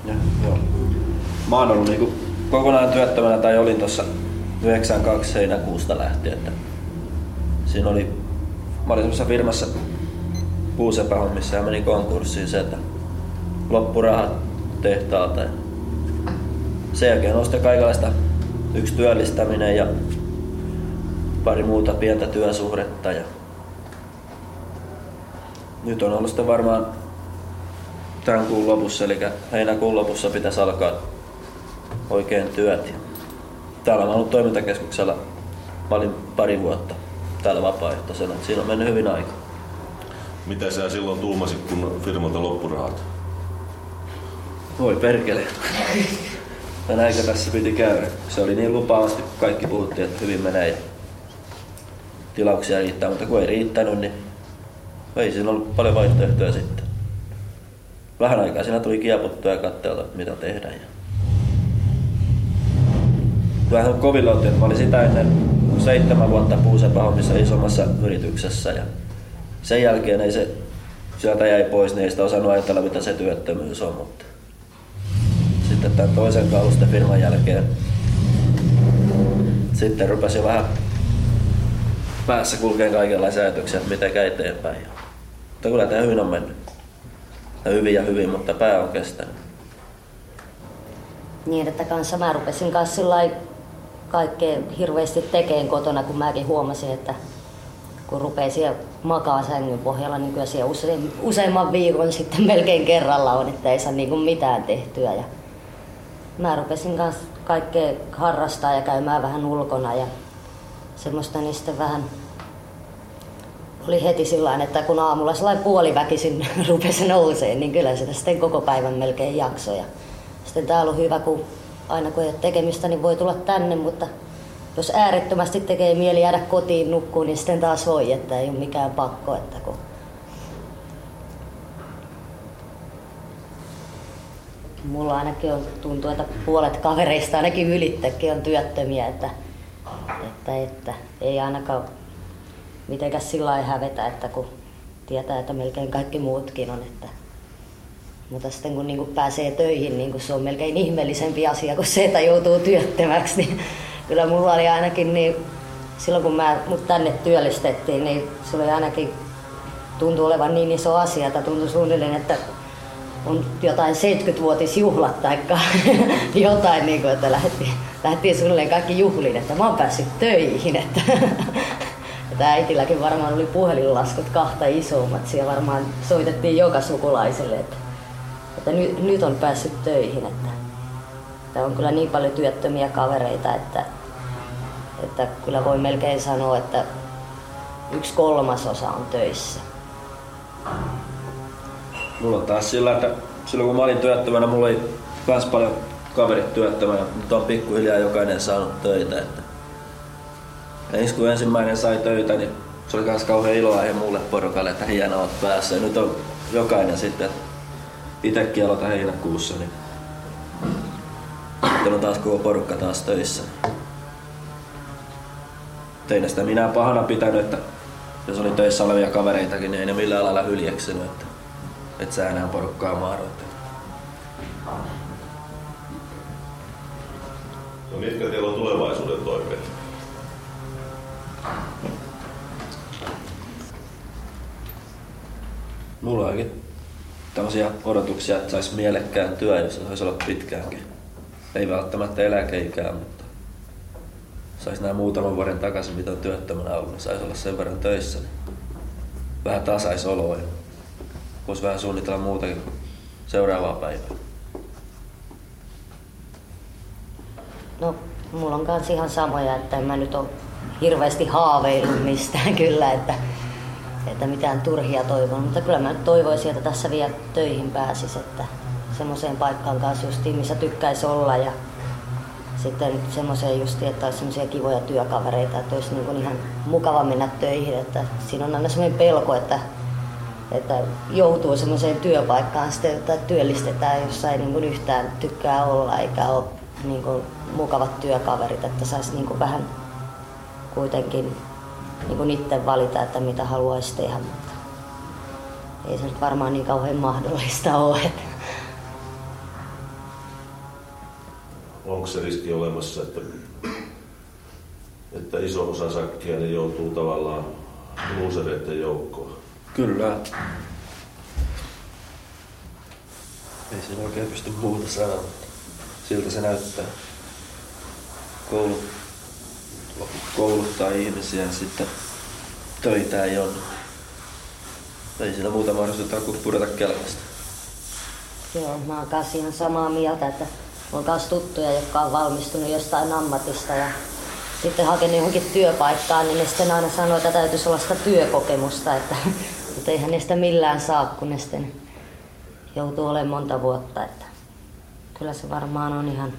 Ja, joo. Mä oon ollut niinku kokonaan työttömänä tai olin tuossa yhdeksänkymmentäkaksi heinäkuusta lähtien. Että siinä oli, mä olin semmoisessa firmassa puusepähommissa ja meni konkurssiin se, että loppurahat tehtaalta. Sen jälkeen on sitten kaikenlaista, yksi työllistäminen ja pari muuta pientä työsuhdetta. Ja nyt on ollut sitten varmaan tämän kuun lopussa, eli heinäkuun lopussa pitäisi alkaa oikein työt. Täällä on ollut toimintakeskuksella, mä olin pari vuotta täällä vapaaehtoisena, siinä on mennyt hyvin aika. Mitä sä silloin tuumasit, kun firmalta loppurahat? Voi perkele. Ja näinkö tässä piti käydä. Se oli niin lupaavasti, kun kaikki puhuttiin, että hyvin menee ja tilauksia riittää, mutta kun ei riittänyt, niin ei siinä ollut paljon vaihtoehtoja sitten. Vähän aikaa siinä tuli kieputtua ja katselta, mitä tehdään. Vähän kovilla otin, että mä olin sitä ennen seitsemän vuotta puusepähommissa isommassa yrityksessä ja sen jälkeen ei se sieltä jäi pois, niin ei sitä osannut ajatella, mitä se työttömyys on. Mutta sitten tämän toisen kalusten firman jälkeen sitten rupesi vähän päässä kulkee kaikenlaisia ajatuksia, että mitenkä eteenpäin. Mutta kyllä tämä hyvin on mennyt. Ja hyvin ja hyvin, mutta pää on kestänyt. Niin, että kanssa mä rupesin kanssa kaikkea hirveästi tekemään kotona, kun mäkin huomasin, että kun rupeaa siellä makaa sängyn pohjalla, niin kyllä siellä use, useamman viikon sitten melkein kerralla on, että ei saa niinku mitään tehtyä. Ja mä rupesin kanssa kaikkea harrastaa ja käymään vähän ulkona ja semmoista niin sitten vähän oli heti sillain, että kun aamulla sellainen puoliväkisin rupesi nousemaan, niin kyllä sitä sitten koko päivän melkein jakso. Ja sitten tää on ollut hyvä, kun aina kun ei ole tekemistä, niin voi tulla tänne, mutta jos äärettömästi tekee mieli jäädä kotiin nukkuun, niin sitten taas voi, että ei ole mikään pakko. Että kun... Mulla ainakin on, tuntuu, että puolet kavereista ainakin ylittäkin on työttömiä, että, että, että ei ainakaan mitenkään sillä lailla hävetä, että kun tietää, että melkein kaikki muutkin on. Että... Mutta sitten kun niinku pääsee töihin, niin se on melkein ihmeellisempi asia kuin se, että joutuu työttömäksi. Niin... Kyllä mulla oli ainakin, niin silloin kun mä, mut tänne työllistettiin, niin se oli ainakin, tuntui olevan niin iso asia, että tuntui suunnilleen, että on jotain seitsemänkymmentävuotisjuhlat tai jotain, niin kuin, että lähdettiin, lähdettiin suunnilleen kaikki juhliin, että mä oon päässyt töihin. Että että äitilläkin varmaan oli puhelinlaskut kahta isommat, siellä varmaan soitettiin joka sukulaiselle, että, että nyt, nyt on päässyt töihin. Että. Tää on kyllä niin paljon työttömiä kavereita, että, että kyllä voi melkein sanoa, että yksi kolmasosa on töissä. Mulla on taas sillä, että silloin kun mä olin työttömänä, mulla oli myös paljon kaverit työttömänä, mutta on pikkuhiljaa jokainen saanut töitä. Että ensi kun ensimmäinen sai töitä, niin se oli myös kauhean iloaihe mulle porukalle, että hienoa oot päässä. Ja nyt on jokainen sitten, itsekin aloitan heinäkuussa. Niin sitten on taas koko porukka taas töissä. Tein sitä minä pahana pitänyt, että jos oli töissä olevia kavereitakin, niin ei ne millään lailla hyljeksinyt, että et sä enää porukkaa mahdoitte. No mitkä teillä on tulevaisuuden toiveet? Mulla onkin tämmöisiä odotuksia, että sais mielekkään työ, jos se voisi olla pitkäänkin. Ei välttämättä eläkeikään, mutta sais nää muutaman vuoden takaisin, mitä on työttömänä ollut, sais olla sen verran töissä. Niin vähän tasais oloa ja vois vähän suunnitella muutakin seuraavaa päivää. No, mulla on kans ihan samoja, että en mä nyt ole hirveästi haaveillut mistään kyllä, että, että mitään turhia toivon. Mutta kyllä mä nyt toivoisin, että tässä vielä töihin pääsis, että semmoiseen paikkaan kanssa justiin, missä tykkäisi olla. Ja sitten semmoiseen justiin, että olisi semmoisia kivoja työkavereita, että olisi niin kuin ihan mukava mennä töihin. Että siinä on aina semmoinen pelko, että, että joutuu semmoiseen työpaikkaan sitten, että työllistetään, jossa ei niin kuin yhtään tykkää olla eikä ole niin kuin mukavat työkaverit, että saisi niin kuin vähän kuitenkin niin kuin itse valita, että mitä haluaisi tehdä, mutta ei se nyt varmaan niin kauhean mahdollista ole. Onko se riski olemassa, että, että iso osa sakkia ne joutuu tavallaan luusereiden joukkoon? Kyllä. Ei siinä oikein pysty muuta sanomaan. Siltä se näyttää. Koulu, kouluttaa ihmisiä ja sitten töitä ei ole. Ei siinä muuta mahdollisuutta kuin pudota kelkasta. Joo, mä oon kanssa ihan samaa mieltä, että on myös tuttuja, jotka on valmistunut jostain ammatista ja sitten hakenut johonkin työpaikkaan, niin ne sitten aina sanoo, että täytyisi olla sitä työkokemusta, että, mutta eihän ne sitä millään saa, kun ne sitten joutuu olemaan monta vuotta. Että kyllä se varmaan on ihan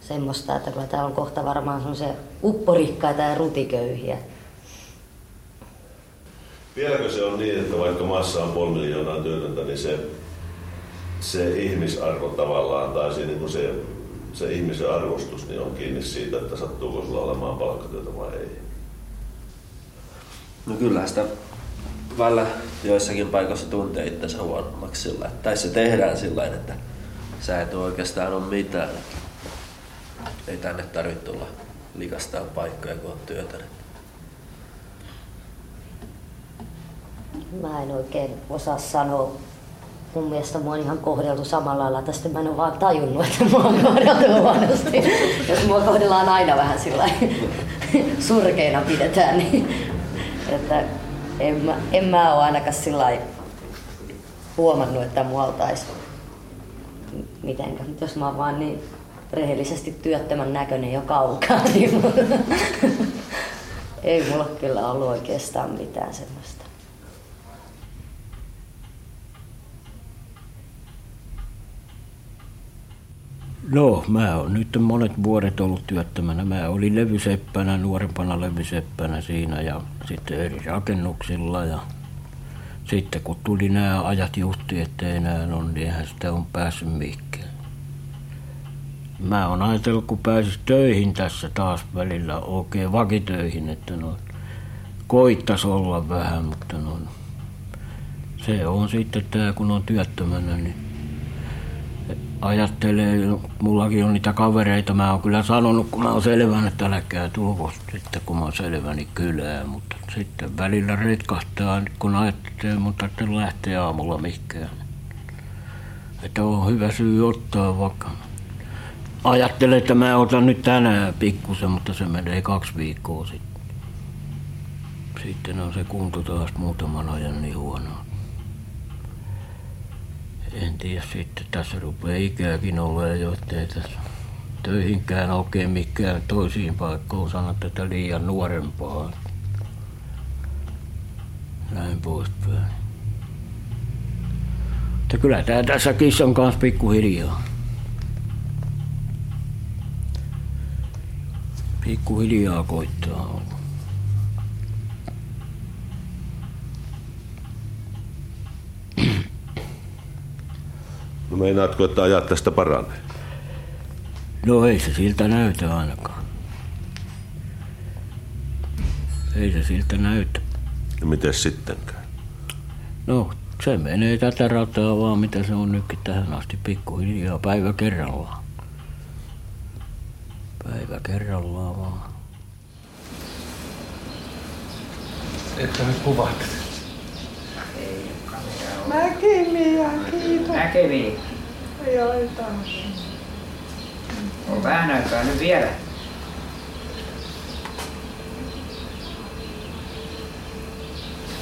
semmoista, että kyllä täällä on kohta varmaan semmoisia upporikkaita ja rutiköyhiä. Vieläkö se on niin, että vaikka maassa on kolme miljoonaa työtöntä, niin se se ihmisarvo tavallaan, tai se, niin se, se ihmisen arvostus niin on kiinni siitä, että sattuuko sulla olemaan palkkatyötä vai ei? No kyllähän sitä välillä joissakin paikoissa tuntee itsensä huonommaksi sillä, tai se tehdään sillä tavalla, että sä et oikeastaan ole mitään. Ei tänne tarvitse tulla likastaan paikkoja, kun on työtä. Mä en oikein osaa sanoa. Mun mielestä mua on ihan kohdeltu samalla lailla, että sitten mä en ole vaan tajunnut, että mua on kohdeltu huonosti. Jos mua kohdellaan aina vähän sillä surkeina pidetään, niin että en mä, en mä ole ainakaan sillä huomannut, että mua oltaisi mitenkään. Jos mä oon vaan niin rehellisesti työttömän näköinen jo kaukaa, niin ei mulla kyllä ollut oikeastaan mitään semmoista. No, mä oon nyt monet vuodet ollut työttömänä. Mä olin levyseppänä, nuorempana levyseppänä siinä ja sitten eri rakennuksilla. Ja sitten kun tuli nämä ajat juhti, ettei enää ole, niin eihän sitä on päässyt mihinkään. Mä oon ajatellut, kun pääsis töihin tässä taas välillä, oikein vakitöihin, että no koittais olla vähän, mutta no se on sitten tää, kun on työttömänä, niin ajattelee, mullakin on niitä kavereita, mä oon kyllä sanonut, kun mä oon selvänä, että älkää tulko sitten, kun mä oon selväni kylää, mutta sitten välillä retkahtaa, kun ajattelee, mutta en lähtee aamulla mihinkään. Että on hyvä syy ottaa vaikka. Ajattelen, että mä otan nyt tänään pikkusen, mutta se menee kaksi viikkoa sitten. Sitten on se kunto taas muutaman ajan niin huonoa. En tiedä sitten, tässä rupeaa ikääkin olemaan jo, ettei tässä töihinkään oikein mikään toisiin paikkoon sano tätä liian nuorempaa. Näin poispäin. Mutta kyllä tää tässä kissan kanssa pikkuhiljaa. Pikkuhiljaa koittaa olla. No meinaatko, että ajat tästä paranee? No ei se siltä näytä ainakaan. Ei se siltä näytä. Ja mites sittenkään? No se menee tätä rataa vaan, mitä se on nytkin tähän asti, pikkuhiljaa, päivä kerrallaan. Päivä kerrallaan vaan. Että nyt kuvat. Näkemiä, kiitos. Näkemiä. Joo, taas. On vähän aikaa nyt vielä.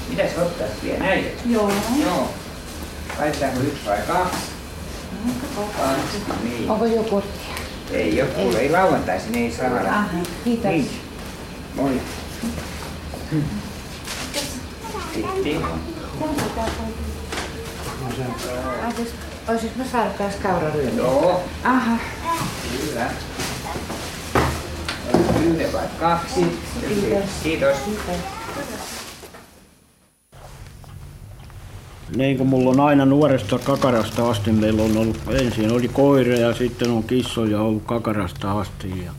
Mitäs ottais vielä näitä? Joo. Joo. Laitetaanko yksi vai kaksi? Kaksi. Niin. Onko joku ottia? Ei ole kuule, ei lauantaisin, ei saada. Ah, kiitos. Niin. Moi. Sitten. Oisinko mä saanut taas kauraryynejä? Joo. Aha. Kyllä. Yhden vai kaksi. Kiitos. Kiitos. Niin kuin mulla on aina nuoresta kakarasta asti, meillä on ollut, ensin oli koira ja sitten on kissoja ollut kakarasta asti. Ja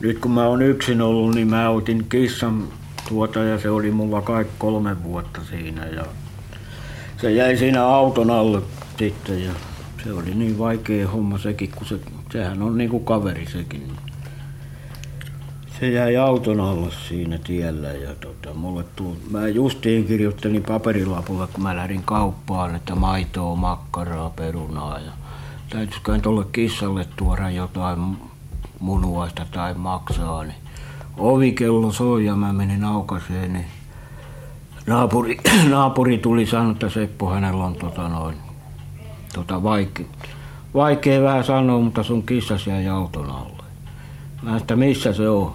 nyt kun mä oon yksin ollut, niin mä otin kissan tuota ja se oli mulla kaikki kolme vuotta siinä. Ja se jäi siinä auton alle sitten ja se oli niin vaikea homma sekin, kun se, sehän on niinku kaveri sekin. Se jäi auton alla siinä tiellä ja tota, mulle tuli, mä justiin kirjoittelin paperilapulla, kun mä lähdin kauppaan, että maitoa, makkaraa, perunaa ja täytyisiköhän tuolle kissalle tuoda jotain munuaista tai maksaa, niin ovikello soi ja mä menin aukaseen, niin naapuri, naapuri tuli sanoa, että Seppo, hänellä on tota noin, tota vaikea, vaikea vähän sanoa, mutta sun kissas jäi auton alle. Mä että missä se on?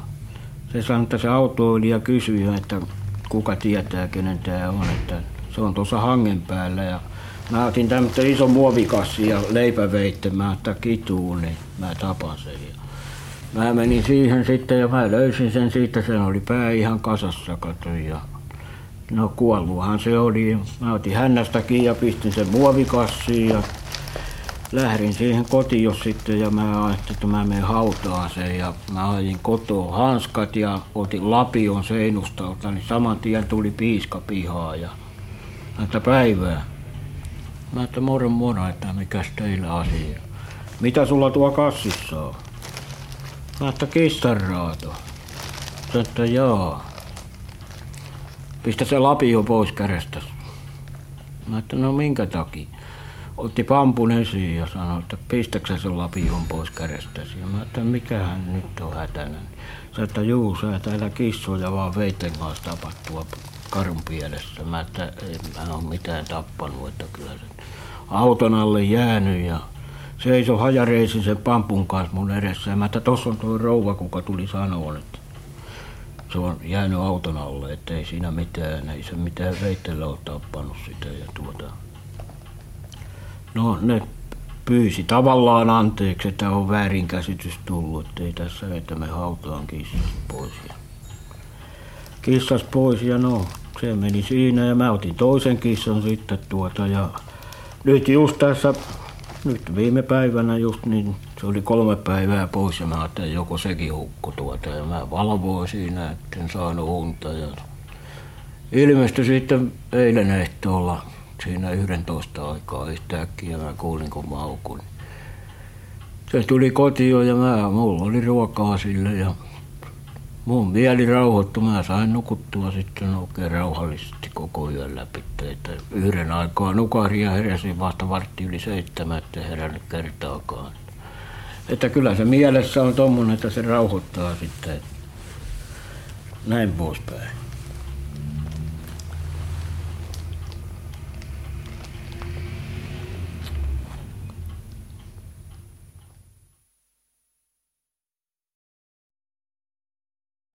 Se sanoi, että se autoilija kysyi, että kuka tietää, kenen tää on, että se on tuossa hangen päällä. Ja mä otin tämmöisen ison muovikassin ja leipäveitten, mä että kituun, niin mä tapan sen. Ja mä menin siihen sitten ja mä löysin sen siitä, sen oli pää ihan kasassa, katsoin. Ja no kuolluahan se oli. Mä otin hännästäkin ja pistin sen muovikassiin ja lähdin siihen kotiin sitten ja mä ajattelin, että mä menen hautaan sen ja mä ajin kotoa hanskat ja otin lapion seinustalta, niin saman tien tuli piiska pihaa ja näitä päivää. Mä että moro moro, että mikäs teillä asia. Mitä sulla tuo kassissa on? Mä että kissanraato. Että jaa. Pistä se lapio pois kädestäsi. Mä että no minkä takia? Otti pampun esiin ja sanoi, että pistäksä sen lapion pois kädestäsi. Ja mä että mikähän nyt on hätänä. Sä että juu, sä et älä kissoja vaan veitten kanssa tapattua karun pielessä. Mä että en mä oo mitään tappanut, että kyllä sen auton alle jäänyt ja seiso hajareisin sen pampun kanssa mun edessä. Ja mä että tossa on toi rouva, kuka tuli sanoa, että se on jäänyt auton alle, ettei siinä mitään, ei se mitään veitellä ole tappanut sitä ja tuota. No ne pyysi tavallaan anteeksi, että on väärinkäsitys tullut, ettei tässä, että me hautaan kissas pois. Ja kissas pois ja no, se meni siinä ja mä otin toisen kissan sitten tuota ja nyt just tässä, nyt viime päivänä just niin, se oli kolme päivää pois ja mä ajattelin, joko sekin hukku tuota ja mä valvoin siinä, etten saanut unta ja ilmestyi sitten eilen ehtoolla. Siinä yhdentoista aikaa yhtäkkiä mä kuulin, kun maukun. Se tuli kotiin ja mä, mulla oli ruokaa sille ja mun mieli rauhoittui. Mä sain nukuttua sitten oikein rauhallisesti koko yön läpi. Että yhden aikaa nukahdin ja heräsin vasta vartti yli seitsemän, ettei herännyt kertaakaan. Että kyllä se mielessä on tommonen, että se rauhoittaa sitten näin poispäin.